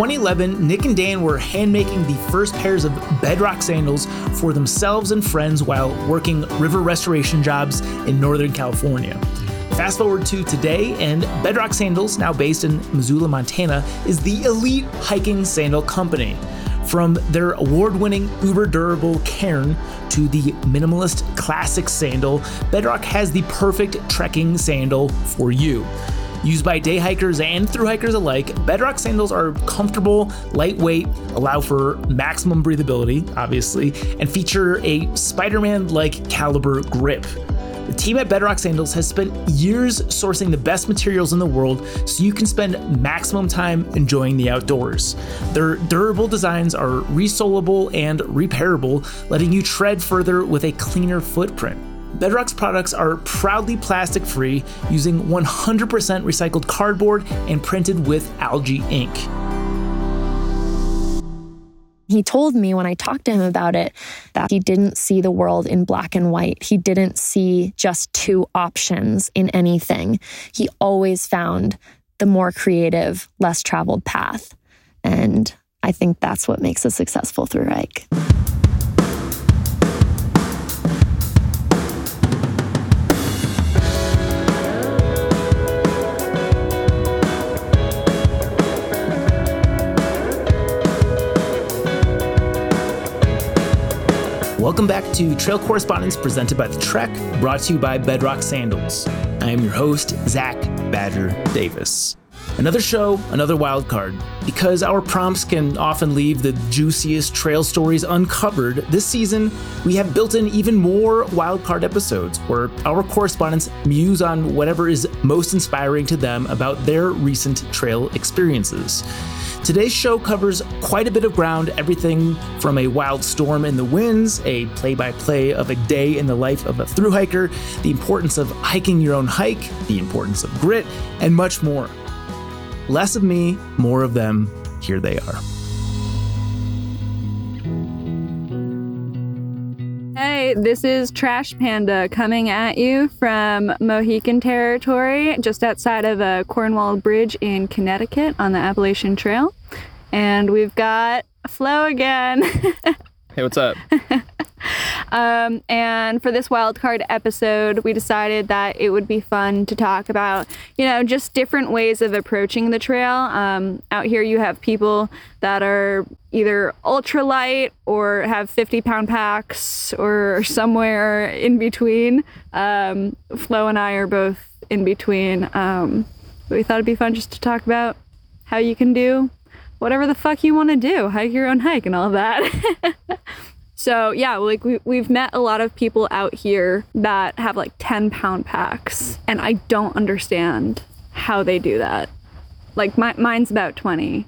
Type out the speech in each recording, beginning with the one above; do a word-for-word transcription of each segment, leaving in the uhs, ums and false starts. twenty eleven, Nick and Dan were handmaking the first pairs of Bedrock Sandals for themselves and friends while working river restoration jobs in Northern California. Fast forward to today, and Bedrock Sandals, now based in Missoula, Montana, is the elite hiking sandal company. From their award-winning uber durable cairn to the minimalist classic sandal, Bedrock has the perfect trekking sandal for you. Used by day hikers and thru hikers alike, Bedrock sandals are comfortable, lightweight, allow for maximum breathability, obviously, and feature a Spider-Man-like caliber grip. The team at Bedrock Sandals has spent years sourcing the best materials in the world so you can spend maximum time enjoying the outdoors. Their durable designs are resolable and repairable, letting you tread further with a cleaner footprint. Bedrock's products are proudly plastic-free, using one hundred percent recycled cardboard and printed with algae ink. He told me when I talked to him about it that he didn't see the world in black and white. He didn't see just two options in anything. He always found the more creative, less traveled path. And I think that's what makes a successful thru-hike. Welcome back to Trail Correspondence, presented by The Trek, brought to you by Bedrock Sandals. I am your host, Zach Badger Davis. Another show, another wild card. Because our prompts can often leave the juiciest trail stories uncovered, this season we have built in even more wild card episodes where our correspondents muse on whatever is most inspiring to them about their recent trail experiences. Today's show covers quite a bit of ground, everything from a wild storm in the winds, a play-by-play of a day in the life of a thru-hiker, the importance of hiking your own hike, the importance of grit, and much more. Less of me, more of them. Here they are. Hey, this is Trash Panda coming at you from Mohican territory, just outside of a Cornwall Bridge in Connecticut on the Appalachian Trail. And we've got Flo again. Hey, what's up? um, and for this wildcard episode, we decided that it would be fun to talk about, you know, just different ways of approaching the trail. Um, out here you have people that are either ultralight or have fifty pound packs or somewhere in between. Um, Flo and I are both in between. Um, but we thought it'd be fun just to talk about how you can do whatever the fuck you want to do, hike your own hike and all that. So yeah, like we, we've met a lot of people out here that have like ten pound packs, and I don't understand how they do that. Like my, mine's about twenty,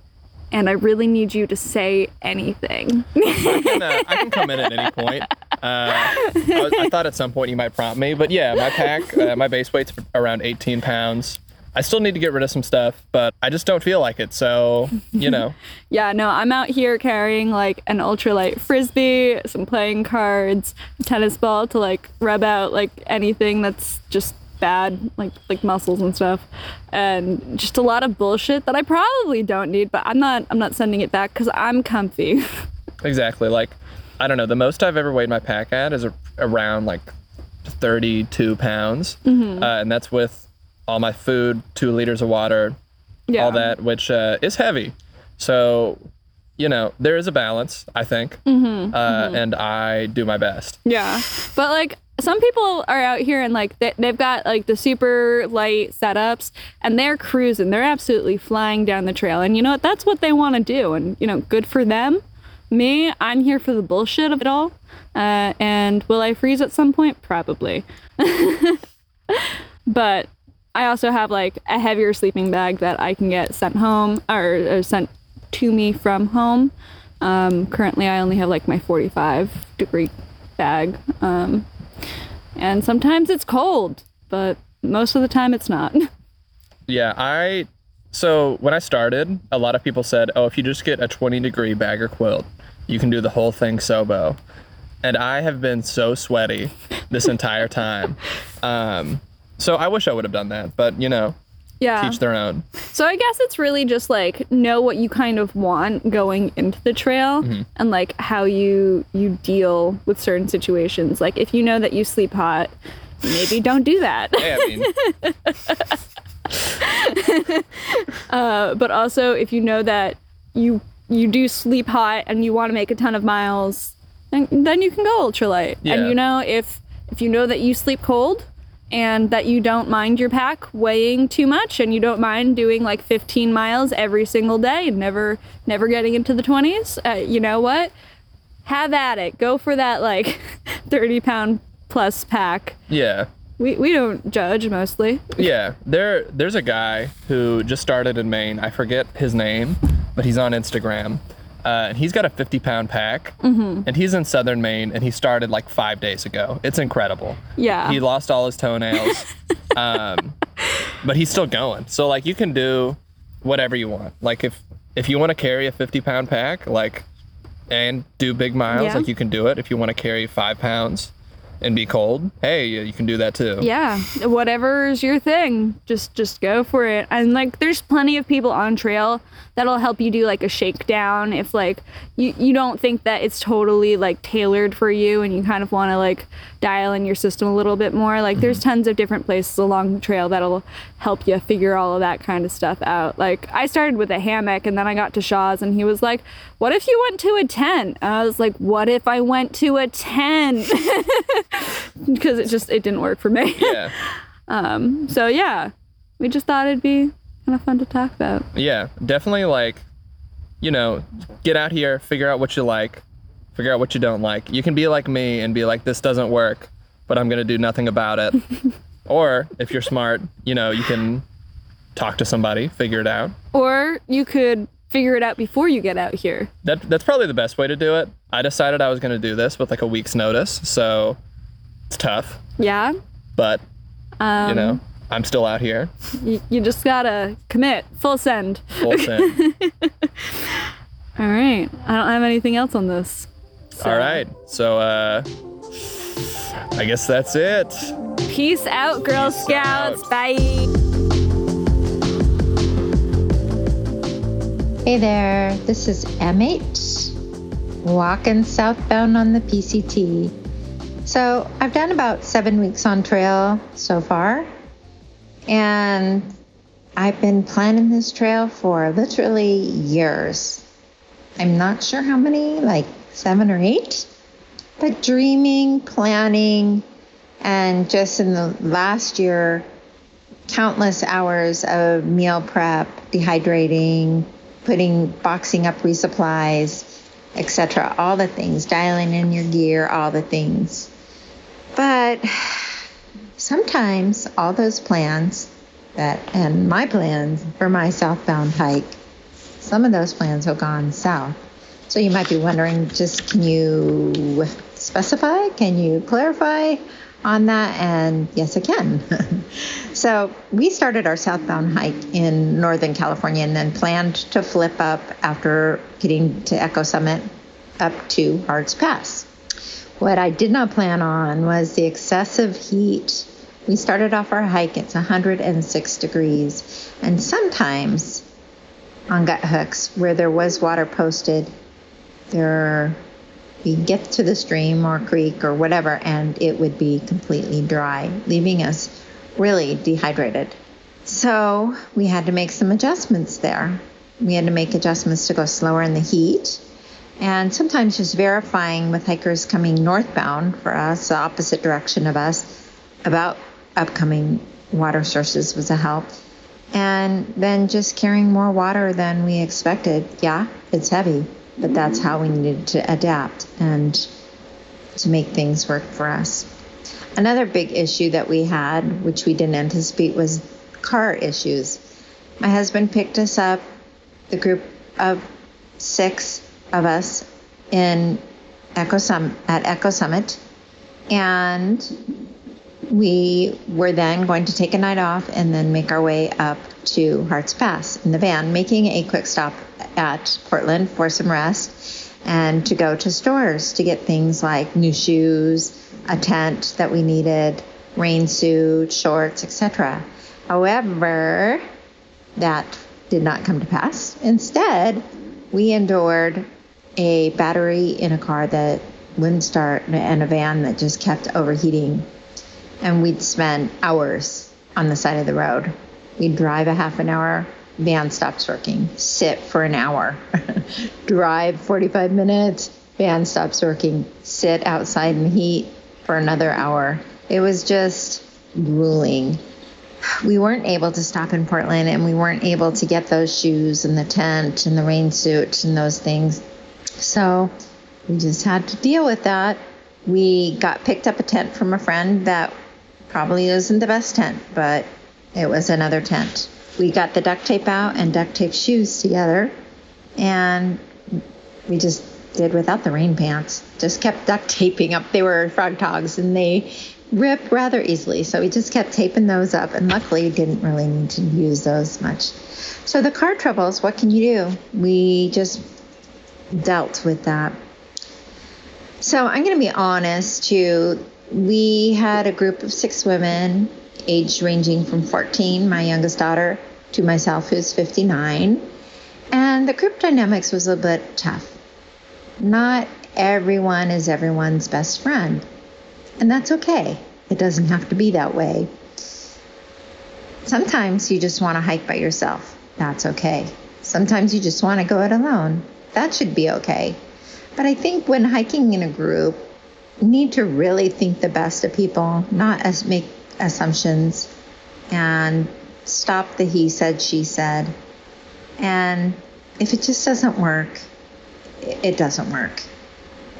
and I really need you to say anything. I, can, uh, I can come in at any point. Uh, I, was, I thought at some point you might prompt me, but yeah, my pack, uh, my base weight's around eighteen pounds. I still need to get rid of some stuff, but I just don't feel like it, so, you know. Yeah, no, I'm out here carrying, like, an ultralight frisbee, some playing cards, a tennis ball to, like, rub out, like, anything that's just bad, like, like muscles and stuff, and just a lot of bullshit that I probably don't need, but I'm not, I'm not sending it back because I'm comfy. Exactly. Like, I don't know, the most I've ever weighed my pack at is a, around, like, thirty-two pounds, mm-hmm. uh, and that's with all my food, two liters of water, yeah. all that, which uh, is heavy. So, you know, there is a balance, I think, mm-hmm, uh, mm-hmm. and I do my best. Yeah, but like some people are out here and like they, they've got like the super light setups and they're cruising. They're absolutely flying down the trail. And you know what? That's what they want to do. And, you know, good for them. Me, I'm here for the bullshit of it all. Uh, and will I freeze at some point? Probably. But I also have like a heavier sleeping bag that I can get sent home or, or sent to me from home. Um, currently, I only have like my forty-five degree bag. Um, and sometimes it's cold, but most of the time it's not. Yeah, I so when I started, a lot of people said, oh, if you just get a twenty degree bagger quilt, you can do the whole thing sobo. And I have been so sweaty this entire time. Um, So I wish I would have done that, but you know, yeah. Teach their own. So I guess it's really just like know what you kind of want going into the trail, mm-hmm. and like how you you deal with certain situations. Like if you know that you sleep hot, maybe don't do that. Yeah, I mean. uh, but also if you know that you you do sleep hot and you want to make a ton of miles, then, then you can go ultralight. Yeah. And you know if if you know that you sleep cold, and that you don't mind your pack weighing too much, and you don't mind doing like fifteen miles every single day and never never getting into the twenties, uh, you know what? Have at it. Go for that like thirty pound plus pack. Yeah. We we don't judge mostly. Yeah. There there's a guy who just started in Maine. I forget his name, but he's on Instagram. Uh, and he's got a fifty pound pack, mm-hmm. and he's in southern Maine, and he started like five days ago. It's incredible. Yeah. He lost all his toenails, um, but he's still going. So like you can do whatever you want. Like if, if you want to carry a fifty pound pack, like, and do big miles, yeah. like you can do it. If you want to carry five pounds and be cold, hey, you can do that too. Yeah, whatever's your thing, just just go for it. And like there's plenty of people on trail that'll help you do like a shakedown if like you you don't think that it's totally like tailored for you and you kind of want to like dial in your system a little bit more. Like there's tons of different places along the trail that'll help you figure all of that kind of stuff out. Like I started with a hammock, and then I got to Shaw's, and he was like, what if you went to a tent? And I was like, what if I went to a tent? Because it just it didn't work for me. Yeah. um so yeah, we just thought it'd be kind of fun to talk about. Yeah, definitely. Like, you know, get out here, figure out what you like, figure out what you don't like. You can be like me and be like, this doesn't work, but I'm gonna do nothing about it. Or if you're smart, you know, you can talk to somebody, figure it out. Or you could figure it out before you get out here. That that's probably the best way to do it. I decided I was gonna do this with like a week's notice, so it's tough. Yeah. But, um, you know, I'm still out here. You, you just gotta commit. Full send. Full send. All right. I don't have anything else on this. So. All right. So, uh, I guess that's it. Peace out, Girl Peace Scouts. Out. Bye. Hey there. This is M eight, walking southbound on the P C T. So I've done about seven weeks on trail so far, and I've been planning this trail for literally years. I'm not sure how many, like seven or eight, but dreaming, planning, and just in the last year, countless hours of meal prep, dehydrating, putting, boxing up resupplies, et cetera, all the things, dialing in your gear, all the things. But sometimes all those plans that, and my plans for my southbound hike, some of those plans have gone south. So you might be wondering, just can you specify? Can you clarify on that? And yes, I can. So we started our southbound hike in Northern California and then planned to flip up after getting to Echo Summit up to Hart's Pass. What I did not plan on was the excessive heat. We started off our hike, it's one hundred six degrees, and sometimes on Gut Hooks, where there was water posted, there we get to the stream or creek or whatever, and it would be completely dry, leaving us really dehydrated. So we had to make some adjustments there. We had to make adjustments to go slower in the heat, and sometimes just verifying with hikers coming northbound for us, the opposite direction of us, about upcoming water sources was a help. And then just carrying more water than we expected. Yeah, it's heavy, but that's how we needed to adapt and to make things work for us. Another big issue that we had, which we didn't anticipate, was car issues. My husband picked us up, the group of six of us, in Echo Summit, at Echo Summit, and we were then going to take a night off and then make our way up to Hart's Pass in the van, making a quick stop at Portland for some rest and to go to stores to get things like new shoes, a tent that we needed, rain suit, shorts, et cetera. However, that did not come to pass. Instead, we endured a battery in a car that wouldn't start and a van that just kept overheating. And we'd spend hours on the side of the road. We'd drive a half an hour, van stops working, sit for an hour, drive forty-five minutes, van stops working, sit outside in the heat for another hour. It was just grueling. We weren't able to stop in Portland, and we weren't able to get those shoes and the tent and the rain suit and those things. So we just had to deal with that. We got picked up a tent from a friend that probably isn't the best tent, but it was another tent. We got the duct tape out and duct tape shoes together, and we just did without the rain pants, just kept duct taping up. They were frog togs and they rip rather easily. So we just kept taping those up, and luckily didn't really need to use those much. So the car troubles, what can you do? We just dealt with that. So I'm going to be honest too. We had a group of six women, age ranging from fourteen, my youngest daughter, to myself, who's fifty-nine. And the group dynamics was a bit tough. Not everyone is everyone's best friend. And that's okay. It doesn't have to be that way. Sometimes you just want to hike by yourself. That's okay. Sometimes you just want to go it alone. That should be okay. But I think when hiking in a group, you need to really think the best of people, not as make assumptions, and stop the he said, she said. And if it just doesn't work, it doesn't work.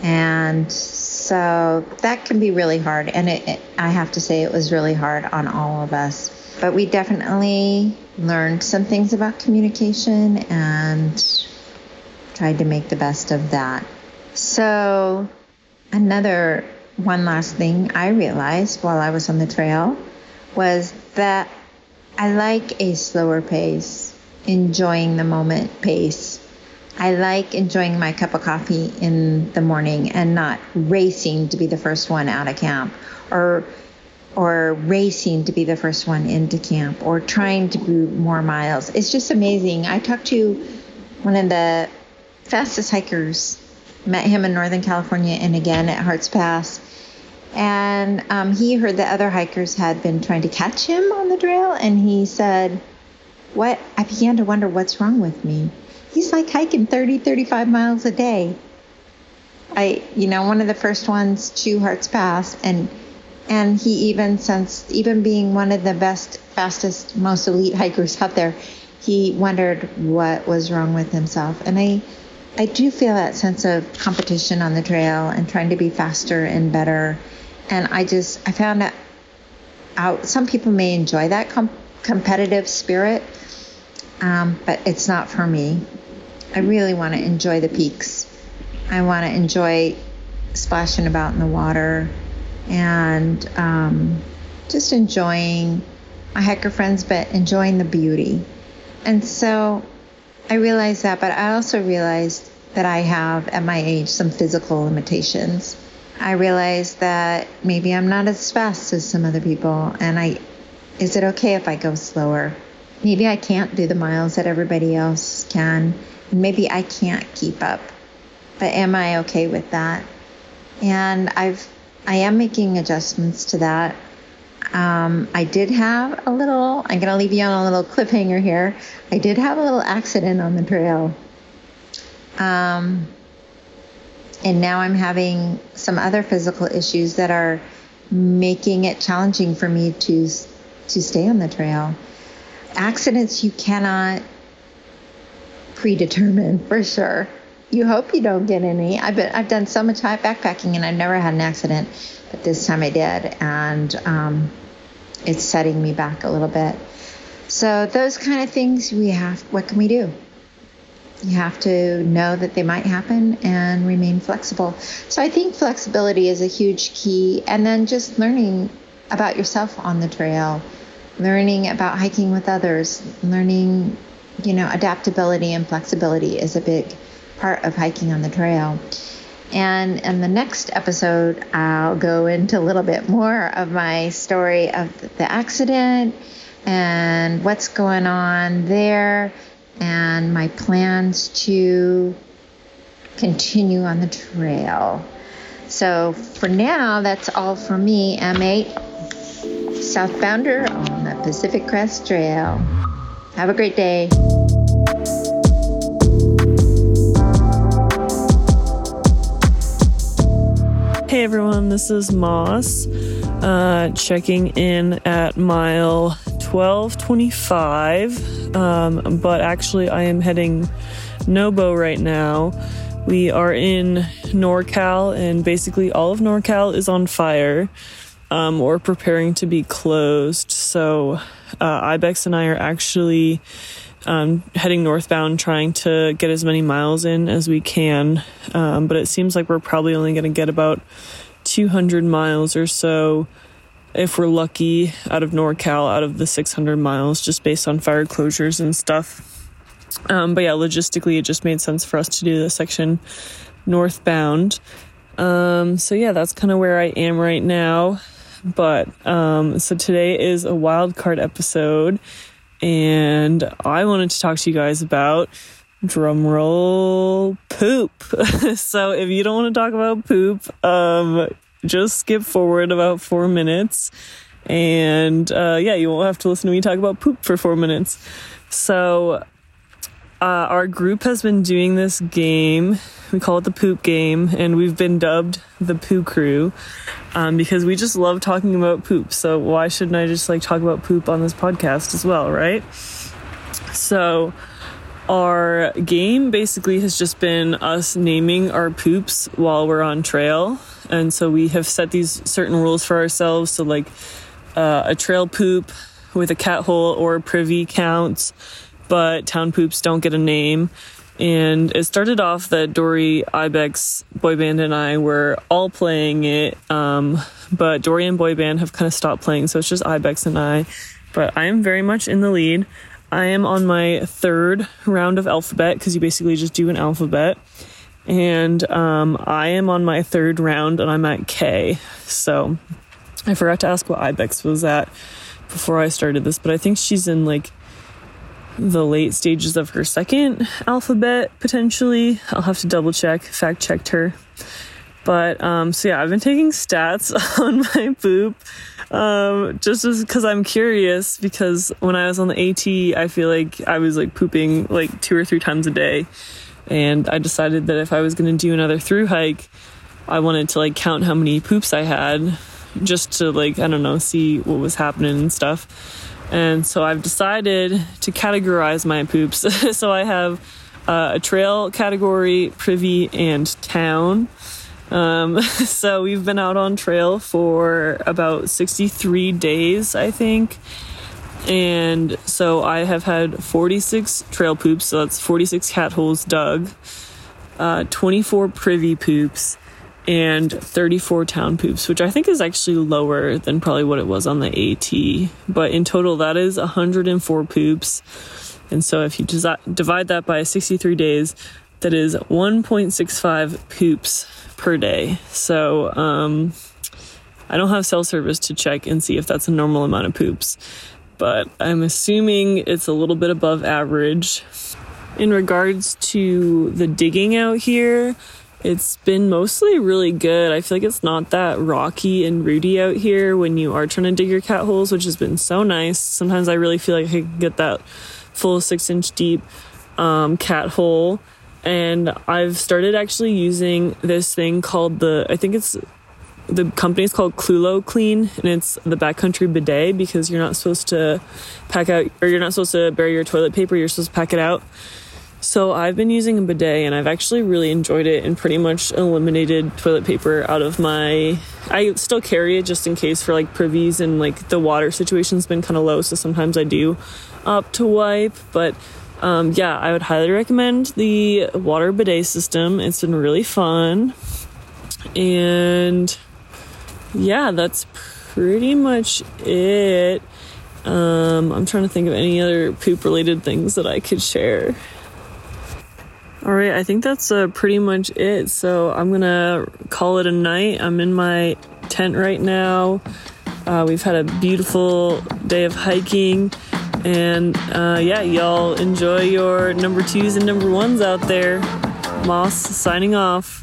And so that can be really hard. And it, it, I have to say it was really hard on all of us. But we definitely learned some things about communication and tried to make the best of that. So another one last thing I realized while I was on the trail was that I like a slower pace, enjoying the moment pace. I like enjoying my cup of coffee in the morning and not racing to be the first one out of camp, or or racing to be the first one into camp, or trying to do more miles. It's just amazing. I talked to one of the fastest hikers, met him in Northern California and again at Hart's Pass. And um, he heard that other hikers had been trying to catch him on the trail, and he said, "What? I began to wonder what's wrong with me." He's like hiking thirty, thirty-five miles a day. I, you know, one of the first ones to Hart's Pass, and and he even since, even being one of the best, fastest, most elite hikers out there, he wondered what was wrong with himself. And I, I do feel that sense of competition on the trail and trying to be faster and better. And I just, I found out some people may enjoy that com- competitive spirit, um, but it's not for me. I really want to enjoy the peaks. I want to enjoy splashing about in the water and um, just enjoying my hiker friends, but enjoying the beauty. And so I realized that, but I also realized that I have, at my age, some physical limitations. I realized that maybe I'm not as fast as some other people, and I, is it okay if I go slower? Maybe I can't do the miles that everybody else can, and maybe I can't keep up, but am I okay with that? And I've, I am making adjustments to that. Um, I did have a little, I'm going to leave you on a little cliffhanger here. I did have a little accident on the trail. Um, and now I'm having some other physical issues that are making it challenging for me to, to stay on the trail. Accidents you cannot predetermine for sure. You hope you don't get any. I've been, I've done so much high backpacking and I've never had an accident, but this time I did. And, um, it's setting me back a little bit. So those kind of things we have, what can we do? You have to know that they might happen and remain flexible. So I think flexibility is a huge key. And then just learning about yourself on the trail, learning about hiking with others, learning, you know, adaptability and flexibility is a big part of hiking on the trail. And in the next episode, I'll go into a little bit more of my story of the accident, and what's going on there, and my plans to continue on the trail. So for now, that's all for me, M eight Southbounder on the Pacific Crest Trail. Have a great day. Hey everyone, this is Moss, uh, checking in at mile twelve twenty-five, um, but actually I am heading Nobo right now. We are in NorCal, and basically all of NorCal is on fire, um, or preparing to be closed, so uh, Ibex and I are actually Um, heading northbound, trying to get as many miles in as we can, um, but it seems like we're probably only going to get about two hundred miles or so, if we're lucky, out of NorCal, out of the six hundred miles, just based on fire closures and stuff. Um, but yeah, logistically it just made sense for us to do this section northbound. Um, so yeah, that's kind of where I am right now. But um, so today is a wild card episode, and I wanted to talk to you guys about, drumroll, poop. So if you don't want to talk about poop, um, just skip forward about four minutes. And uh, yeah, you won't have to listen to me talk about poop for four minutes. So uh, our group has been doing this game. We call it the poop game. And we've been dubbed the Poo Crew, um, because we just love talking about poop. So why shouldn't I just like talk about poop on this podcast as well, right? So our game basically has just been us naming our poops while we're on trail. And so we have set these certain rules for ourselves. So like uh, a trail poop with a cat hole or a privy counts, but town poops don't get a name. And it started off that Dory, Ibex, Boy Band, and I were all playing it, um, but Dory and Boy Band have kind of stopped playing, so it's just Ibex and I. But I am very much in the lead. I am on my third round of alphabet, because you basically just do an alphabet. And um, I am on my third round, and I'm at K. So I forgot to ask what Ibex was at before I started this, but I think she's in, like, the late stages of her second alphabet, potentially. I'll have to double check, fact checked her. But um, so yeah, I've been taking stats on my poop, um, just because I'm curious, because when I was on the AT, I feel like I was like pooping like two or three times a day. And I decided that if I was going to do another through hike, I wanted to like count how many poops I had, just to like, I don't know, see what was happening and stuff. And so I've decided to categorize my poops. So I have uh, a trail category, privy, and town. Um, so we've been out on trail for about sixty-three days, I think. And so I have had forty-six trail poops. So that's forty-six cat holes dug, uh, twenty-four privy poops, and thirty-four town poops, which I think is actually lower than probably what it was on the AT. But in total, that is one hundred four poops. And so if you desi- divide that by sixty-three days, that is one point six five poops per day. So um, I don't have cell service to check and see if that's a normal amount of poops, but I'm assuming it's a little bit above average. In regards to the digging out here, it's been mostly really good. I feel like it's not that rocky and rooty out here when you are trying to dig your cat holes, which has been so nice. Sometimes I really feel like I can get that full six inch deep um, cat hole. And I've started actually using this thing called the, I think it's, the company's called Clulo Clean, and it's the backcountry bidet, because you're not supposed to pack out, or you're not supposed to bury your toilet paper, you're supposed to pack it out. So I've been using a bidet, and I've actually really enjoyed it, and pretty much eliminated toilet paper out of my... I still carry it just in case for like privies, and like the water situation's been kind of low, so sometimes I do opt to wipe. But um, yeah, I would highly recommend the water bidet system. It's been really fun. And yeah, that's pretty much it. Um, I'm trying to think of any other poop-related things that I could share. All right, I think that's uh, pretty much it. So I'm going to call it a night. I'm in my tent right now. Uh, we've had a beautiful day of hiking. And uh, yeah, y'all enjoy your number twos and number ones out there. Moss signing off.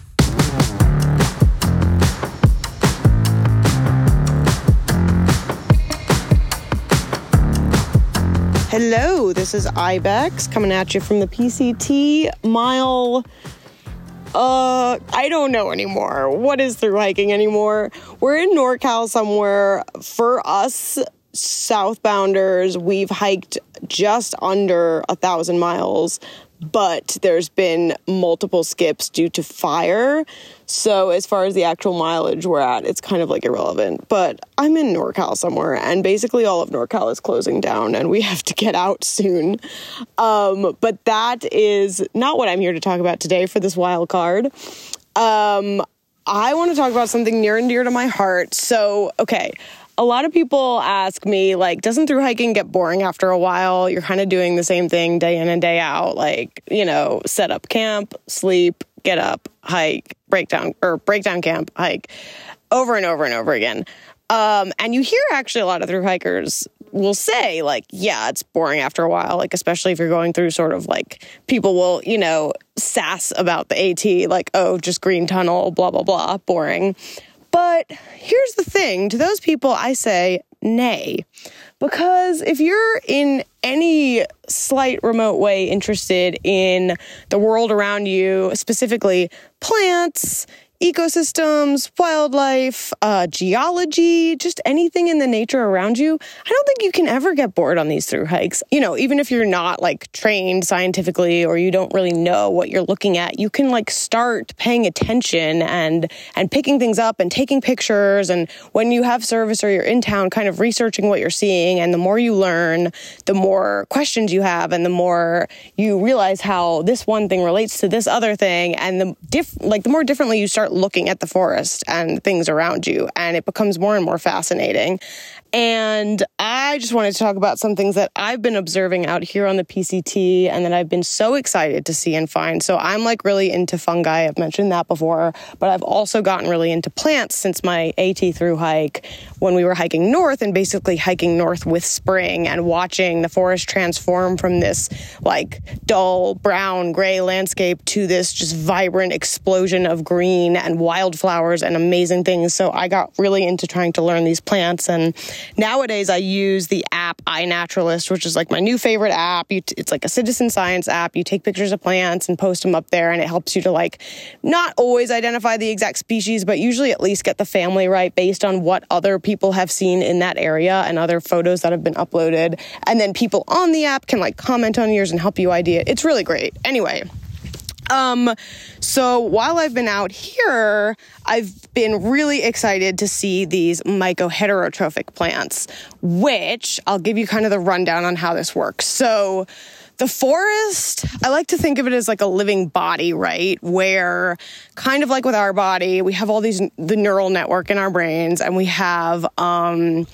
Hello, this is Ibex coming at you from the P C T mile. Uh, I don't know anymore. What is through hiking anymore? We're in NorCal somewhere. For us southbounders, we've hiked just under a thousand miles, but there's been multiple skips due to fire. So as far as the actual mileage we're at, it's kind of like irrelevant. But I'm in NorCal somewhere, and basically all of NorCal is closing down and we have to get out soon. Um, but that is not what I'm here to talk about today for this wild card. Um, I want to talk about something near and dear to my heart. So, okay, a lot of people ask me, like, doesn't through hiking get boring after a while? You're kind of doing the same thing day in and day out. Like, you know, set up camp, sleep, get up, hike, break down, or break down camp, hike, over and over and over again. Um, and you hear actually a lot of through hikers will say, like, yeah, it's boring after a while. Like, especially if you're going through sort of like, people will, you know, sass about the AT, like, oh, just green tunnel, blah, blah, blah, boring. But here's the thing. To those people, I say nay. Because if you're in any slight remote way interested in the world around you, specifically plants, ecosystems, wildlife, uh, geology, just anything in the nature around you, I don't think you can ever get bored on these through hikes. You know, even if you're not like trained scientifically or you don't really know what you're looking at, you can like start paying attention and and picking things up and taking pictures. And when you have service or you're in town, kind of researching what you're seeing. And the more you learn, the more questions you have, and the more you realize how this one thing relates to this other thing. And the diff like the more differently you start looking at the forest and things around you, and it becomes more and more fascinating. And I just wanted to talk about some things that I've been observing out here on the P C T and that I've been so excited to see and find. So I'm like really into fungi. I've mentioned that before, but I've also gotten really into plants since my AT through hike when we were hiking north, and basically hiking north with spring and watching the forest transform from this like dull brown gray landscape to this just vibrant explosion of green and wildflowers and amazing things. So I got really into trying to learn these plants. And nowadays I use the app iNaturalist, which is like my new favorite app. You t- it's like a citizen science app. You take pictures of plants and post them up there, and it helps you to like not always identify the exact species, but usually at least get the family right based on what other people have seen in that area and other photos that have been uploaded. And then people on the app can like comment on yours and help you idea. It's really great. Anyway. Um, so while I've been out here, I've been really excited to see these mycoheterotrophic plants, which I'll give you kind of the rundown on how this works. So the forest, I like to think of it as like a living body, right? Where kind of like with our body, we have all these, the neural network in our brains, and we have, um,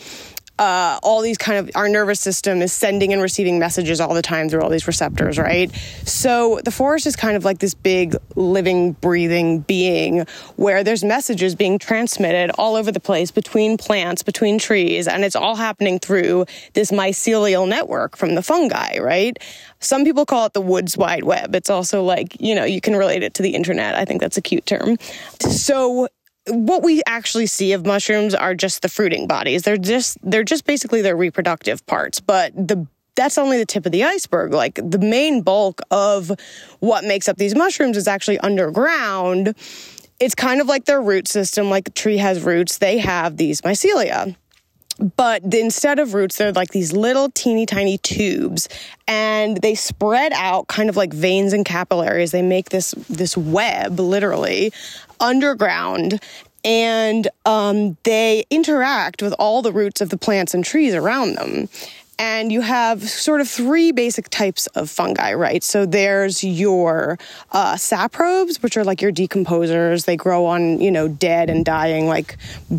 Uh, all these kind of, our nervous system is sending and receiving messages all the time through all these receptors, right? So the forest is kind of like this big living, breathing being where there's messages being transmitted all over the place between plants, between trees, and it's all happening through this mycelial network from the fungi, right? Some people call it the woods wide web. It's also like, you know, you can relate it to the internet. I think that's a cute term. So what we actually see of mushrooms are just the fruiting bodies. They're just they're just basically their reproductive parts, but the that's only the tip of the iceberg. Like the main bulk of what makes up these mushrooms is actually underground. It's kind of like their root system. Like a tree has roots, they have these mycelia. But instead of roots, they're like these little teeny tiny tubes, and they spread out kind of like veins and capillaries. They make this this web, literally, underground, and um, they interact with all the roots of the plants and trees around them. And you have sort of three basic types of fungi, right? So there's your uh, saprobes, which are like your decomposers. They grow on, you know, dead and dying like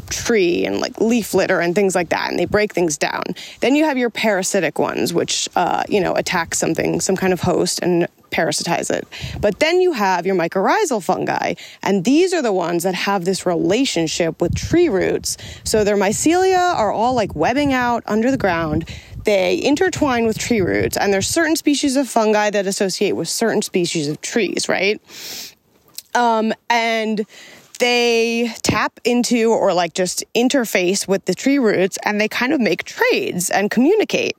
tree and like leaf litter and things like that. And they break things down. Then you have your parasitic ones, which, uh, you know, attack something, some kind of host and parasitize it. But then you have your mycorrhizal fungi, and these are the ones that have this relationship with tree roots. So their mycelia are all like webbing out under the ground. They intertwine with tree roots, and there's certain species of fungi that associate with certain species of trees, right? Um, and they tap into or like just interface with the tree roots, and they kind of make trades and communicate.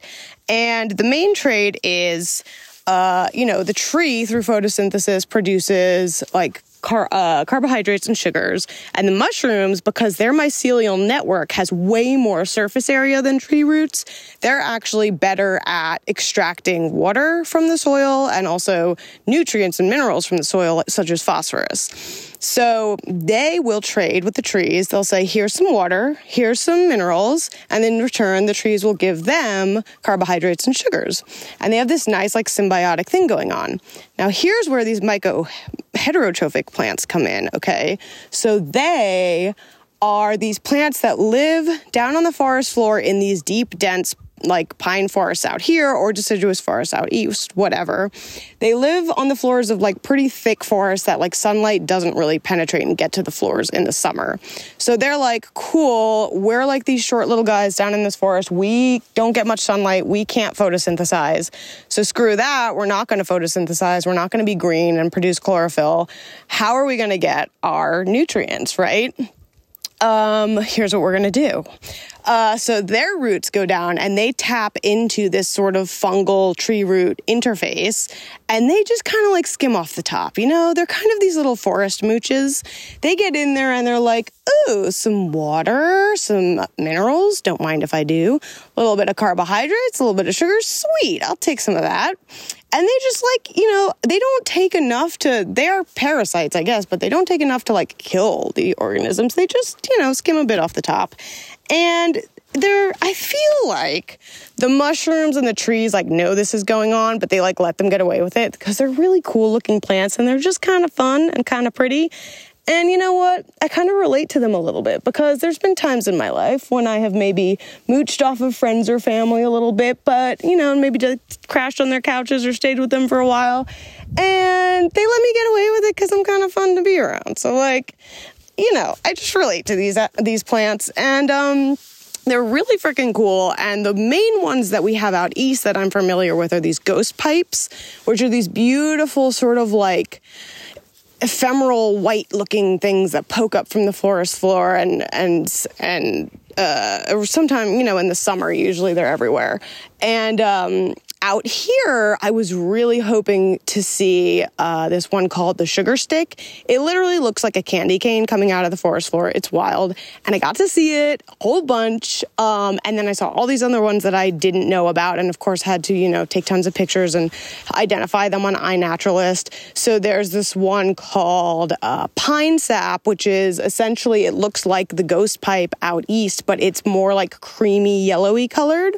And the main trade is, uh, you know, the tree through photosynthesis produces like Car- uh, carbohydrates and sugars, and the mushrooms, because their mycelial network has way more surface area than tree roots, they're actually better at extracting water from the soil and also nutrients and minerals from the soil, such as phosphorus. So they will trade with the trees. They'll say, here's some water, here's some minerals, and in return, the trees will give them carbohydrates and sugars. And they have this nice, like, symbiotic thing going on. Now, here's where these myco heterotrophic plants come in, okay? So they are these plants that live down on the forest floor in these deep, dense, like pine forests out here or deciduous forests out east, whatever. They live on the floors of like pretty thick forests that like sunlight doesn't really penetrate and get to the floors in the summer. So they're like, cool, we're like these short little guys down in this forest. We don't get much sunlight. We can't photosynthesize. So screw that. We're not going to photosynthesize. We're not going to be green and produce chlorophyll. How are we going to get our nutrients, right? Um, here's what we're going to do. Uh, so their roots go down and they tap into this sort of fungal tree root interface, and they just kind of like skim off the top. You know, they're kind of these little forest mooches. They get in there and they're like, ooh, some water, some minerals. Don't mind if I do. A little bit of carbohydrates, a little bit of sugar. Sweet. I'll take some of that. And they just like, you know, they don't take enough to, they are parasites, I guess, but they don't take enough to like kill the organisms. They just, you know, skim a bit off the top. And they're, I feel like the mushrooms and the trees like know this is going on, but they like let them get away with it because they're really cool looking plants and they're just kind of fun and kind of pretty. And you know what? I kind of relate to them a little bit because there's been times in my life when I have maybe mooched off of friends or family a little bit, but, you know, maybe just crashed on their couches or stayed with them for a while. And they let me get away with it because I'm kind of fun to be around. So, like, you know, I just relate to these these plants. And um, they're really freaking cool. And the main ones that we have out east that I'm familiar with are these ghost pipes, which are these beautiful sort of, like, ephemeral white-looking things that poke up from the forest floor, and and and uh, sometime, you know, in the summer, usually they're everywhere. And um, out here, I was really hoping to see uh, this one called the sugar stick. It literally looks like a candy cane coming out of the forest floor. It's wild, and I got to see it a whole bunch. Um, and then I saw all these other ones that I didn't know about, and of course had to, you know, take tons of pictures and identify them on iNaturalist. So there's this one called uh, pine sap, which is essentially, it looks like the ghost pipe out east, but it's more like creamy yellowy colored.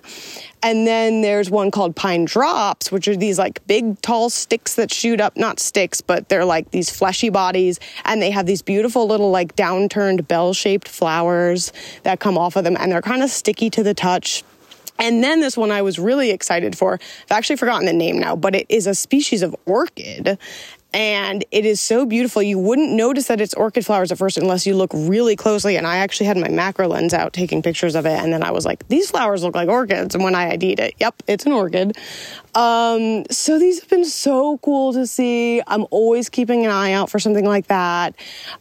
And then there's one called pine drops, which are these like big, tall sticks that shoot up, not sticks, but they're like these fleshy bodies. And they have these beautiful little like downturned bell-shaped flowers that come off of them. And they're kind of sticky to the touch. And then this one I was really excited for. I've actually forgotten the name now, but it is a species of orchid. And it is so beautiful. You wouldn't notice that it's orchid flowers at first unless you look really closely. And I actually had my macro lens out taking pictures of it. And then I was like, these flowers look like orchids. And when I ID'd it, yep, it's an orchid. Um, so these have been so cool to see. I'm always keeping an eye out for something like that.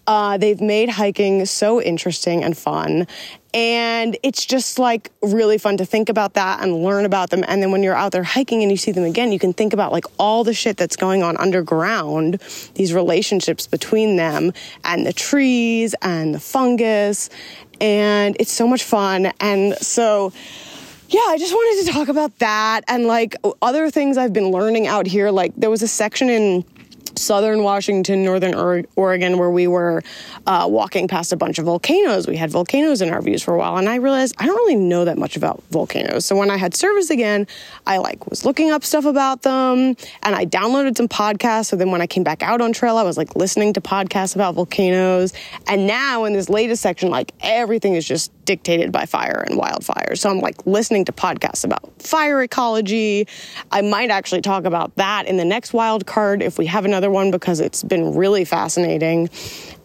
Uh, they've made hiking so interesting and fun. And it's just like really fun to think about that and learn about them. And then when you're out there hiking and you see them again, you can think about like all the shit that's going on underground, these relationships between them and the trees and the fungus. And it's so much fun. And so, yeah, I just wanted to talk about that and like other things I've been learning out here. Like there was a section in Southern Washington, Northern Oregon, where we were uh, walking past a bunch of volcanoes. We had volcanoes in our views for a while, and I realized I don't really know that much about volcanoes. So when I had service again, I like was looking up stuff about them, and I downloaded some podcasts. So then when I came back out on trail, I was like listening to podcasts about volcanoes. And now in this latest section, like everything is just dictated by fire and wildfire. So I'm like listening to podcasts about fire ecology. I might actually talk about that in the next wild card if we have another one, because it's been really fascinating.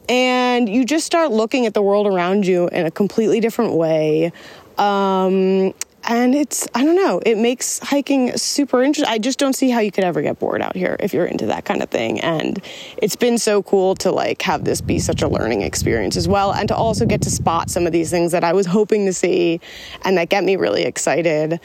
And you just start looking at the world around you in a completely different way. Um, and it's, I don't know, it makes hiking super interesting. I just don't see how you could ever get bored out here if you're into that kind of thing. And it's been so cool to like have this be such a learning experience as well. And to also get to spot some of these things that I was hoping to see and that get me really excited.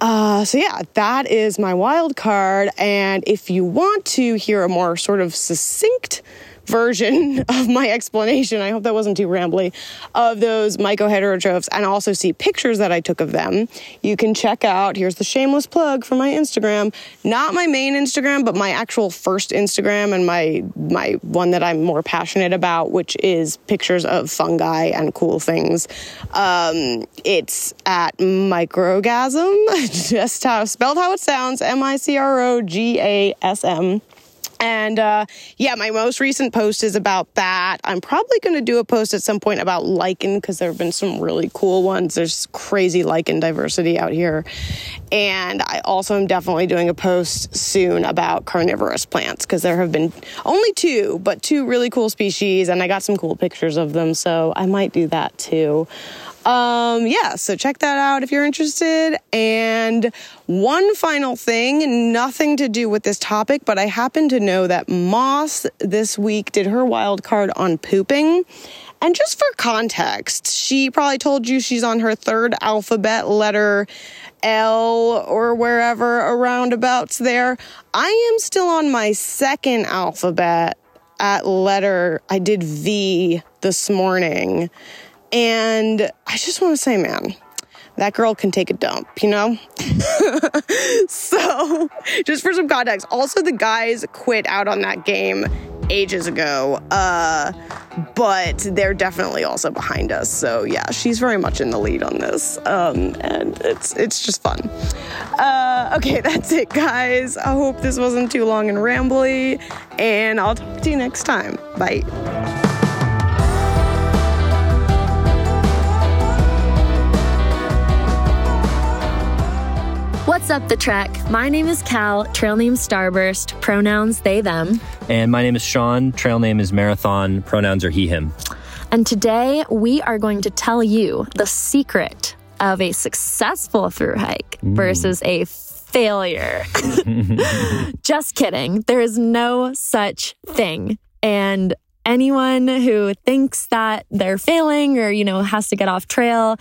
Uh, so yeah, that is my wild card. And if you want to hear a more sort of succinct version of my explanation, I hope that wasn't too rambly, of those mycoheterotrophs, and also see pictures that I took of them, you can check out, here's the shameless plug for my Instagram, not my main Instagram, but my actual first Instagram, and my my one that I'm more passionate about, which is pictures of fungi and cool things. Um, it's at microgasm, just how spelled how it sounds, M I C R O G A S M. And uh, yeah, my most recent post is about that. I'm probably going to do a post at some point about lichen, because there have been some really cool ones. There's crazy lichen diversity out here. And I also am definitely doing a post soon about carnivorous plants, because there have been only two, but two really cool species. And I got some cool pictures of them, so I might do that too. Um, yeah, so check that out if you're interested. And one final thing, nothing to do with this topic, but I happen to know that Moss this week did her wild card on pooping. And just for context, she probably told you she's on her third alphabet letter, L, or wherever around abouts there. I am still on my second alphabet at letter. I did V this morning. And I just want to say, man, that girl can take a dump, you know? So, just for some context, also the guys quit out on that game ages ago, uh, but they're definitely also behind us. So yeah, she's very much in the lead on this, um, and it's it's just fun. Uh, okay, that's it, guys. I hope this wasn't too long and rambly, and I'll talk to you next time. Bye. What's up the trek? My name is Cal, trail name Starburst, pronouns they, them. And my name is Sean, trail name is Marathon, pronouns are he, him. And today we are going to tell you the secret of a successful thru hike mm. versus a failure. Just kidding. There is no such thing. And anyone who thinks that they're failing or, you know, has to get off trail,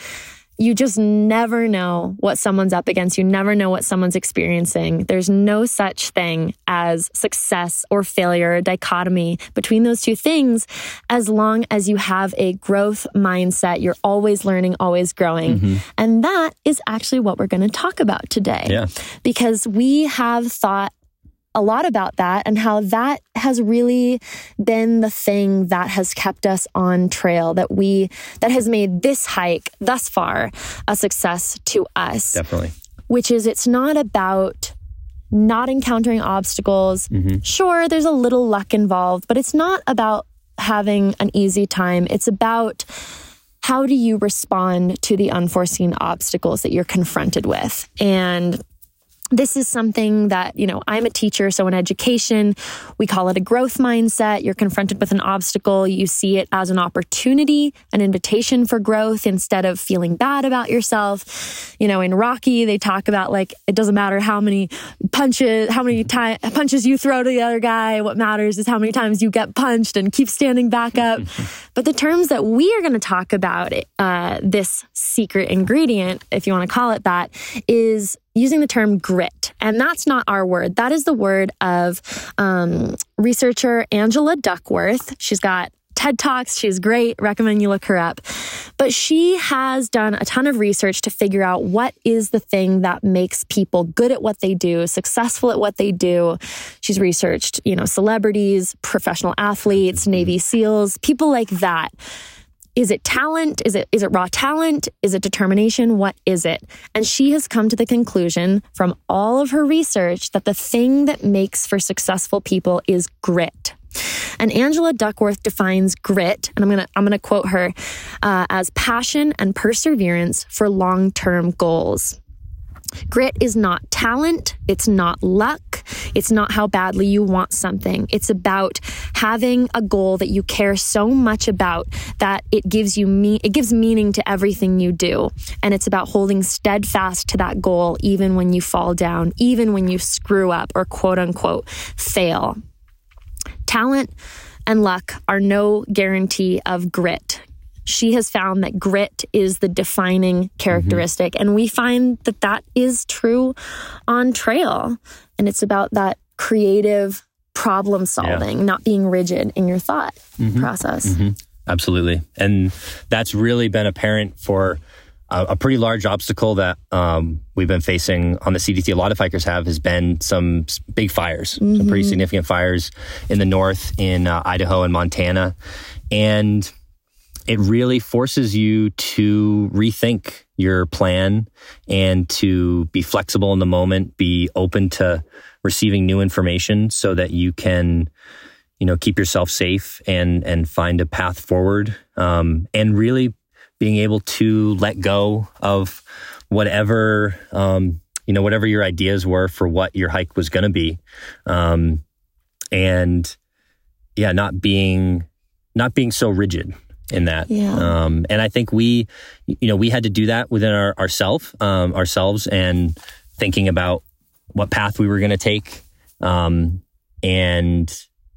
you just never know what someone's up against. You never know what someone's experiencing. There's no such thing as success or failure, a dichotomy between those two things, as long as you have a growth mindset. You're always learning, always growing. Mm-hmm. And that is actually what we're going to talk about today. Yeah. Because we have thought a lot about that and how that has really been the thing that has kept us on trail, that we that has made this hike thus far a success to us. Definitely. Which is, it's not about not encountering obstacles. Mm-hmm. Sure, there's a little luck involved, but it's not about having an easy time. It's about, how do you respond to the unforeseen obstacles that you're confronted with? And this is something that, you know, I'm a teacher, so in education, we call it a growth mindset. You're confronted with an obstacle, you see it as an opportunity, an invitation for growth, instead of feeling bad about yourself. You know, in Rocky, they talk about, like, it doesn't matter how many punches, how many time, punches you throw to the other guy. What matters is how many times you get punched and keep standing back up. But the terms that we are going to talk about, uh, this secret ingredient, if you want to call it that, is using the term grit. And that's not our word. That is the word of um, researcher Angela Duckworth. She's got TED Talks. She's great. Recommend you look her up. But she has done a ton of research to figure out what is the thing that makes people good at what they do, successful at what they do. She's researched, you know, celebrities, professional athletes, Navy SEALs, people like that. Is it talent? Is it is it raw talent? Is it determination? What is it? And she has come to the conclusion from all of her research that the thing that makes for successful people is grit. And Angela Duckworth defines grit, and I'm gonna I'm gonna quote her, uh, as passion and perseverance for long-term goals. Grit is not talent, it's not luck, it's not how badly you want something. It's about having a goal that you care so much about that it gives you me- it gives meaning to everything you do. And it's about holding steadfast to that goal even when you fall down, even when you screw up or quote unquote fail. Talent and luck are no guarantee of grit. She has found that grit is the defining characteristic. Mm-hmm. And we find that that is true on trail. And it's about that creative problem solving, yeah. not being rigid in your thought mm-hmm. process. Mm-hmm. Absolutely. And that's really been apparent for a, a pretty large obstacle that um, we've been facing on the C D T. A lot of hikers have has been some big fires, mm-hmm. some pretty significant fires in the north, in uh, Idaho and Montana. And it really forces you to rethink your plan and to be flexible in the moment, be open to receiving new information so that you can, you know, keep yourself safe and and find a path forward. Um, and really being able to let go of whatever, um, you know, whatever your ideas were for what your hike was going to be. Um, and yeah, not being not being so rigid in that. Yeah. Um, and I think we, you know, we had to do that within our, ourself, um, ourselves and thinking about what path we were going to take. Um, and,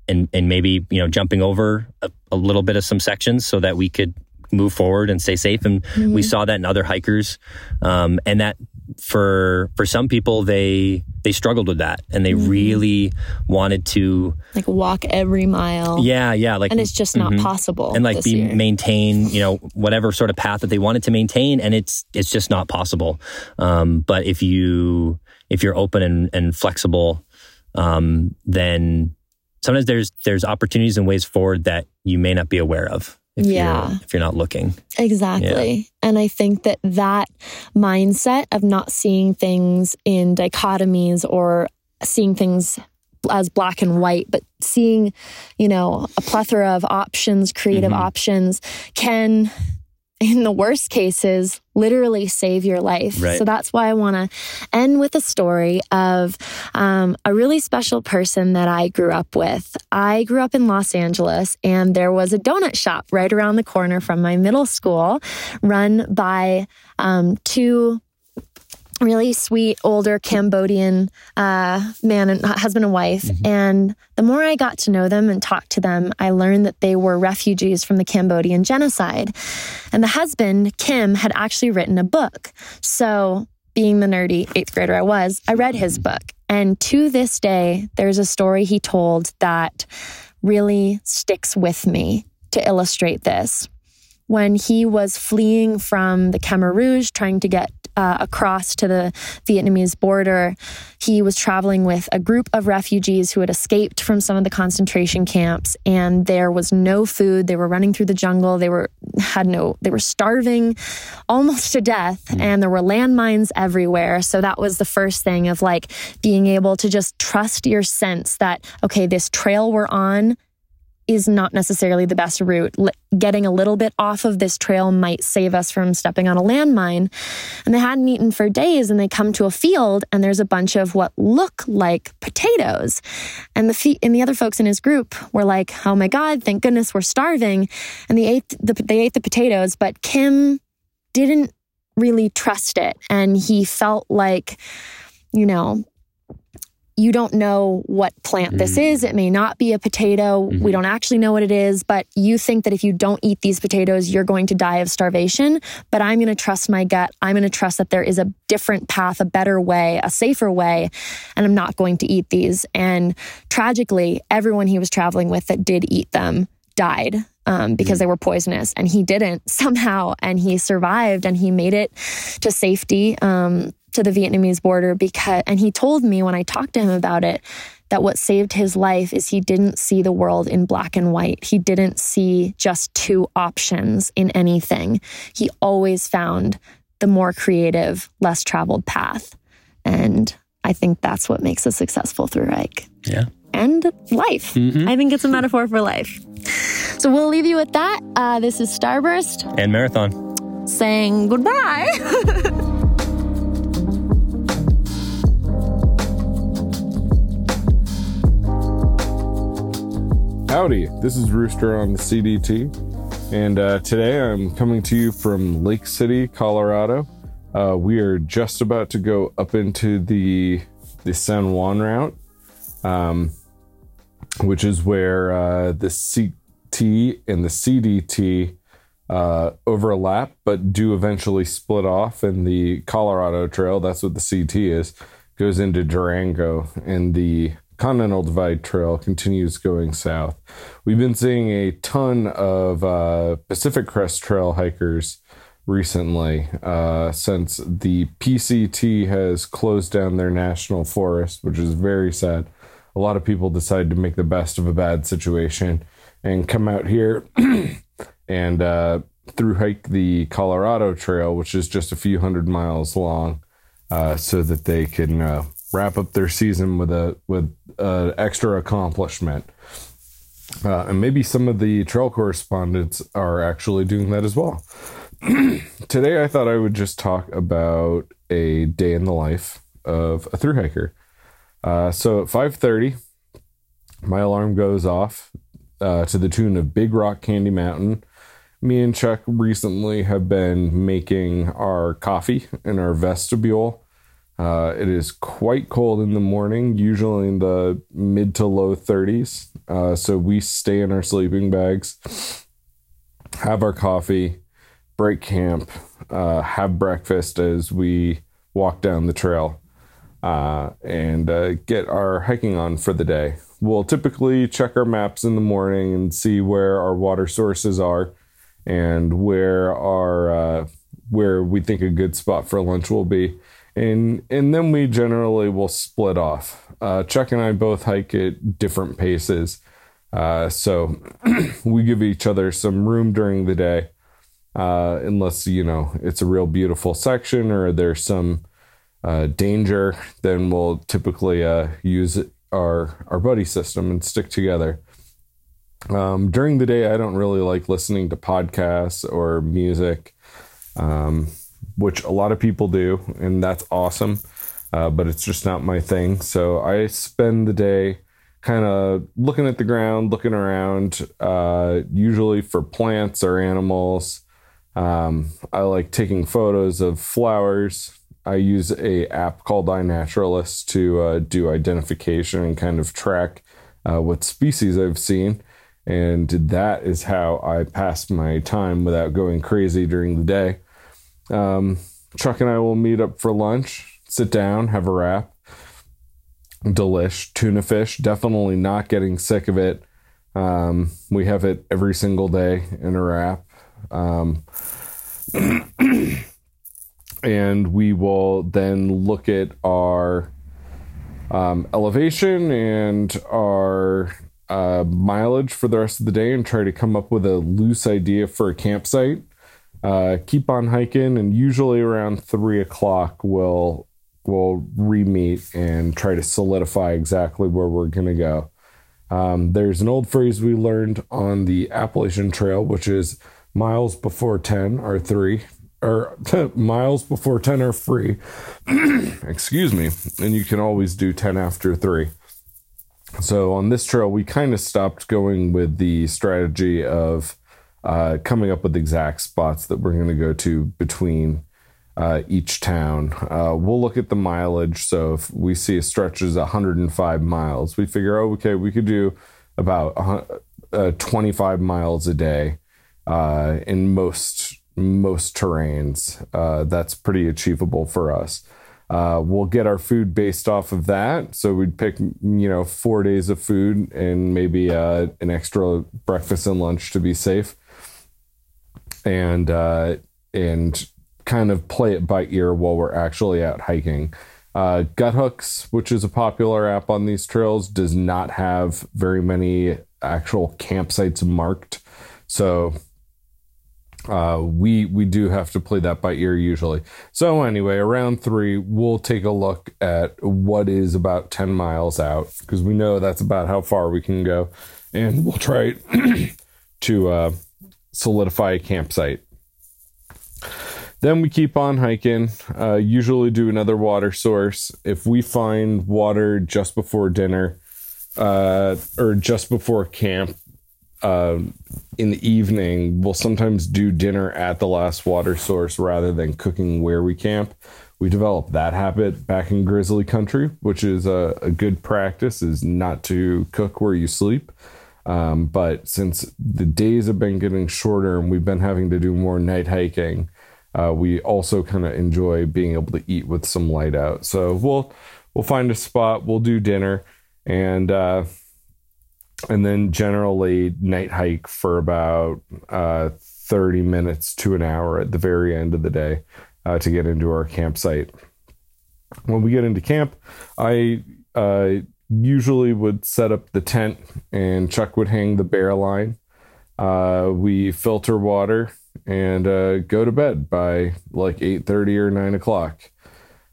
and, and maybe, you know, jumping over a, a little bit of some sections so that we could move forward and stay safe. And mm-hmm. we saw that in other hikers. Um, and that for, for some people, they, they struggled with that and they mm-hmm. really wanted to like walk every mile. Yeah. Yeah. Like, and it's just not mm-hmm. possible. And like be year. maintain, you know, whatever sort of path that they wanted to maintain. And it's, it's just not possible. Um, but if you, if you're open and, and flexible, um, then sometimes there's, there's opportunities and ways forward that you may not be aware of. If yeah. You're, if you're not looking. Exactly. Yeah. And I think that that mindset of not seeing things in dichotomies or seeing things as black and white, but seeing, you know, a plethora of options, creative mm-hmm. options can, in the worst cases, literally save your life. Right. So that's why I want to end with a story of um, a really special person that I grew up with. I grew up in Los Angeles, and there was a donut shop right around the corner from my middle school run by um, two really sweet, older Cambodian uh, man and husband and wife. Mm-hmm. And the more I got to know them and talk to them, I learned that they were refugees from the Cambodian genocide. And the husband, Kim, had actually written a book. So being the nerdy eighth grader I was, I read his book. And to this day, there's a story he told that really sticks with me to illustrate this. When he was fleeing from the Khmer Rouge, trying to get Uh, across to the Vietnamese border, he was traveling with a group of refugees who had escaped from some of the concentration camps, and there was no food. They were running through the jungle. They were had no. They were starving, almost to death, mm. and there were landmines everywhere. So that was the first thing of like being able to just trust your sense that okay, this trail we're on is not necessarily the best route. Getting a little bit off of this trail might save us from stepping on a landmine. And they hadn't eaten for days, and they come to a field, and there's a bunch of what look like potatoes. And the fe- and the other folks in his group were like, "Oh my God, thank goodness we're starving." And they ate the they ate the potatoes, but Kim didn't really trust it, and he felt like, you know, you don't know what plant this is. It may not be a potato. Mm-hmm. We don't actually know what it is, but you think that if you don't eat these potatoes, you're going to die of starvation. But I'm going to trust my gut. I'm going to trust that there is a different path, a better way, a safer way, and I'm not going to eat these. And tragically, everyone he was traveling with that did eat them died um, because mm-hmm. they were poisonous, and he didn't somehow. And he survived, and he made it to safety. Um, to the Vietnamese border because, and he told me when I talked to him about it, that what saved his life is he didn't see the world in black and white. He didn't see just two options in anything. He always found the more creative, less traveled path. And I think that's what makes a successful thru hike. Yeah. and life. Mm-hmm. I think it's a metaphor for life. So we'll leave you with that. Uh, this is Starburst. And Marathon. Saying goodbye. Howdy, this is Rooster on the C D T, and uh, today I'm coming to you from Lake City, Colorado. Uh, we are just about to go up into the the San Juan route, um, which is where uh, the C T and the C D T uh, overlap, but do eventually split off, and the Colorado Trail, that's what the C T is, goes into Durango, and the Continental Divide Trail continues going south. We've been seeing a ton of uh, Pacific Crest Trail hikers recently uh, since the P C T has closed down their national forest, which is very sad. A lot of people decide to make the best of a bad situation and come out here and uh, through hike the Colorado Trail, which is just a few hundred miles long, uh, so that they can uh, wrap up their season with a with an extra accomplishment. Uh, and maybe some of the trail correspondents are actually doing that as well. Today, I thought I would just talk about a day in the life of a thru hiker. Uh, so at five thirty, my alarm goes off uh, to the tune of Big Rock Candy Mountain. Me and Chuck recently have been making our coffee in our vestibule. Uh, it is quite cold in the morning, usually in the mid to low thirties. Uh, so we stay in our sleeping bags, have our coffee, break camp, uh, have breakfast as we walk down the trail, uh, and uh, get our hiking on for the day. We'll typically check our maps in the morning and see where our water sources are and where our uh, where we think a good spot for lunch will be. And and then we generally will split off. Uh, Chuck and I both hike at different paces. Uh, so we give each other some room during the day. Uh, unless, you know, it's a real beautiful section or there's some uh, danger, then we'll typically uh, use our, our buddy system and stick together. Um, during the day, I don't really like listening to podcasts or music. Um which a lot of people do, and that's awesome, uh, but it's just not my thing. So I spend the day kind of looking at the ground, looking around, uh, usually for plants or animals. Um, I like taking photos of flowers. I use a app called iNaturalist to uh, do identification and kind of track uh, what species I've seen. And that is how I pass my time without going crazy during the day. Um, Chuck and I will meet up for lunch, sit down, have a wrap. Delish. Tuna fish. Definitely not getting sick of it. Um, we have it every single day in a wrap. Um, and we will then look at our um, elevation and our uh, mileage for the rest of the day and try to come up with a loose idea for a campsite. Uh, keep on hiking, and usually around three o'clock we'll we'll re-meet and try to solidify exactly where we're gonna go. Um, there's an old phrase we learned on the Appalachian Trail, which is miles before ten are three, or miles before ten are free. Excuse me, and you can always do ten after three. So on this trail, we kind of stopped going with the strategy of Uh, coming up with exact spots that we're going to go to between uh, each town. Uh, we'll look at the mileage. So if we see a stretch is one hundred five miles, we figure, oh, okay, we could do about uh, twenty-five miles a day uh, in most most terrains. Uh, that's pretty achievable for us. Uh, we'll get our food based off of that. So we'd pick, you know, four days of food and maybe uh, an extra breakfast and lunch to be safe. And uh, and kind of play it by ear while we're actually out hiking. Uh, Gut Hooks, which is a popular app on these trails, does not have very many actual campsites marked. So uh, we we do have to play that by ear usually. So anyway, around three, we'll take a look at what is about ten miles out, because we know that's about how far we can go. And we'll try to uh, solidify a campsite. Then we keep on hiking, uh, usually do another water source. If we find water just before dinner uh, or just before camp uh, in the evening, we'll sometimes do dinner at the last water source rather than cooking where we camp. We developed that habit back in Grizzly Country, which is a, a good practice, is not to cook where you sleep. Um, but since the days have been getting shorter and we've been having to do more night hiking, Uh, we also kind of enjoy being able to eat with some light out. So we'll we'll find a spot, we'll do dinner, and uh, and then generally night hike for about uh, thirty minutes to an hour at the very end of the day uh, to get into our campsite. When we get into camp, I uh, usually would set up the tent and Chuck would hang the bear line. Uh, we filter water and uh, go to bed by like eight thirty or nine o'clock.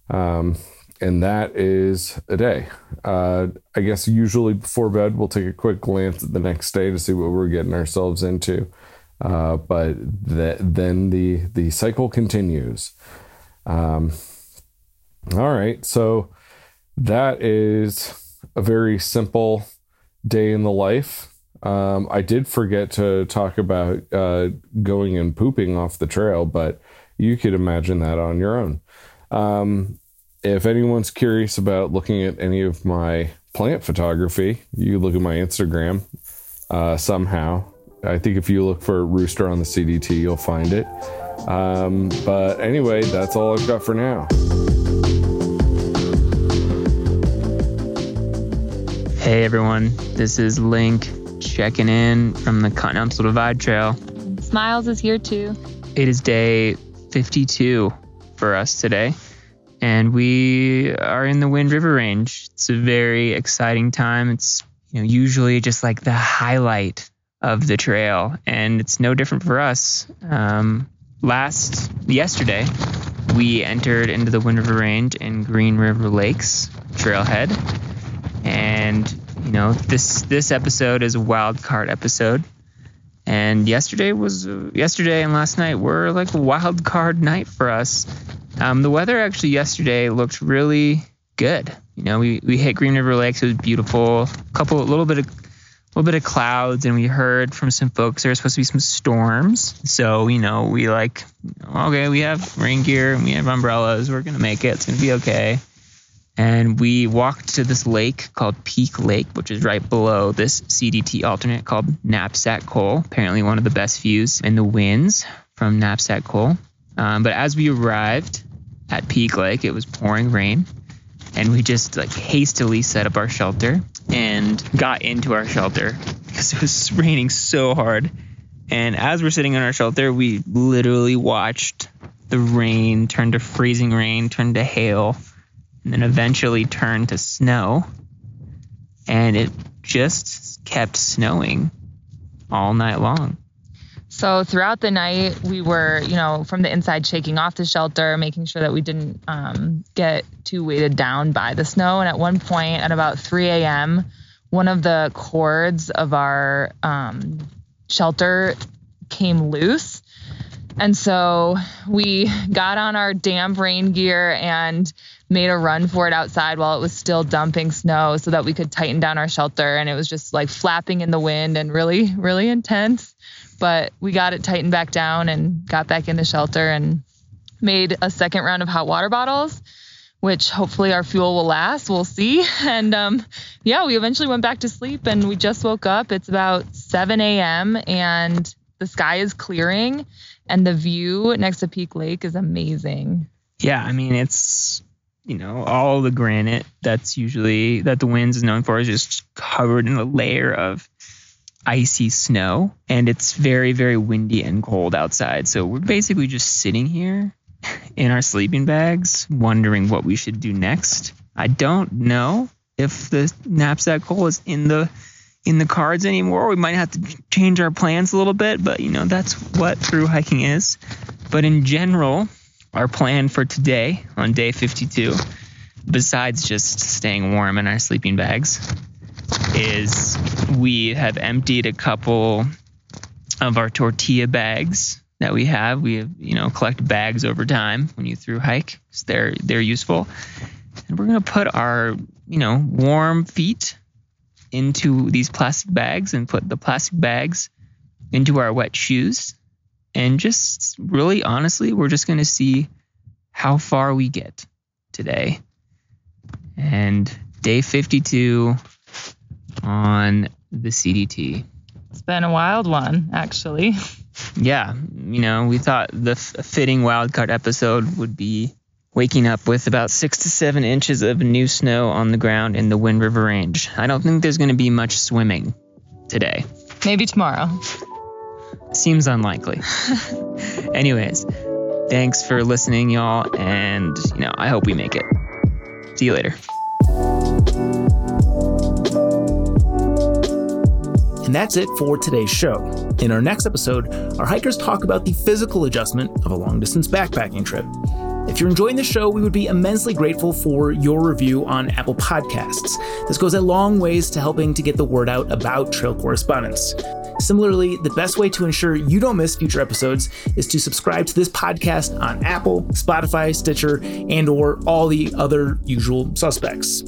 Um, and that is a day. Uh, I guess usually before bed, we'll take a quick glance at the next day to see what we're getting ourselves into. Uh, but th- then the, the cycle continues. Um, all right. So that is a very simple day in the life. Um, I did forget to talk about uh, going and pooping off the trail, but you could imagine that on your own. Um, if anyone's curious about looking at any of my plant photography, you look at my Instagram uh, somehow. I think if you look for Rooster on the C D T, you'll find it. Um, but anyway, that's all I've got for now. Hey everyone, this is Link, checking in from the Continental Divide Trail. Smiles is here too. It is day fifty-two for us today, and we are in the Wind River Range. It's a very exciting time. It's, you know, usually just like the highlight of the trail, and it's no different for us. Um, last yesterday, we entered into the Wind River Range in Green River Lakes trailhead, and you know, this this episode is a wild card episode, and yesterday was uh, yesterday and last night were like a wild card night for us. Um, the weather actually yesterday looked really good. You know, we, we hit Green River Lakes. It was beautiful. A couple, a little bit of, a little bit of clouds, and we heard from some folks there are supposed to be some storms. So you know, we like, okay, we have rain gear and we have umbrellas. We're gonna make it. It's gonna be okay. And we walked to this lake called Peak Lake, which is right below this C D T alternate called Knapsack Coal. Apparently one of the best views in the winds from Knapsack Coal. Um, but as we arrived at Peak Lake, it was pouring rain. And we just like hastily set up our shelter and got into our shelter because it was raining so hard. And as we're sitting in our shelter, we literally watched the rain turn to freezing rain, turn to hail, and then eventually turned to snow, and it just kept snowing all night long. So throughout the night, we were, you know, from the inside shaking off the shelter, making sure that we didn't um, get too weighted down by the snow. And at one point, at about three a.m., one of the cords of our um, shelter came loose. And so we got on our damp rain gear and made a run for it outside while it was still dumping snow so that we could tighten down our shelter. And it was just like flapping in the wind and really, really intense. But we got it tightened back down and got back into shelter and made a second round of hot water bottles, which hopefully our fuel will last. We'll see. And um, yeah, we eventually went back to sleep and we just woke up. It's about seven a.m. and the sky is clearing and the view next to Peak Lake is amazing. Yeah, I mean, it's, you know, all the granite that's usually that the winds is known for is just covered in a layer of icy snow, and it's very, very windy and cold outside. So we're basically just sitting here in our sleeping bags, wondering what we should do next. I don't know if the Knapsack Coal is in the in the cards anymore. We might have to change our plans a little bit, but, you know, that's what through hiking is. But in general, our plan for today on day fifty-two, besides just staying warm in our sleeping bags, is we have emptied a couple of our tortilla bags that we have. We have, you know, collect bags over time when you through hike. They're, they're useful. And we're going to put our, you know, warm feet into these plastic bags and put the plastic bags into our wet shoes. And just really honestly, we're just going to see how far we get today. And day fifty-two on the C D T. It's been a wild one, actually. Yeah. You know, we thought the f- fitting wildcard episode would be waking up with about six to seven inches of new snow on the ground in the Wind River Range. I don't think there's going to be much swimming today. Maybe tomorrow. Seems unlikely. Anyways, thanks for listening, y'all. And, you know, I hope we make it. See you later. And that's it for today's show. In our next episode, our hikers talk about the physical adjustment of a long-distance backpacking trip. If you're enjoying the show, we would be immensely grateful for your review on Apple Podcasts. This goes a long ways to helping to get the word out about Trail Correspondence. Similarly, the best way to ensure you don't miss future episodes is to subscribe to this podcast on Apple, Spotify, Stitcher, and or all the other usual suspects.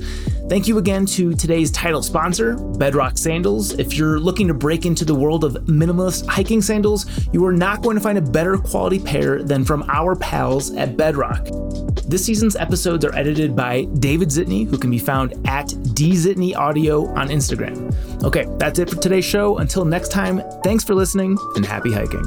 Thank you again to today's title sponsor, Bedrock Sandals. If you're looking to break into the world of minimalist hiking sandals, you are not going to find a better quality pair than from our pals at Bedrock. This season's episodes are edited by David Zitney, who can be found at d zitney audio on Instagram. Okay, that's it for today's show. Until next time, thanks for listening and happy hiking.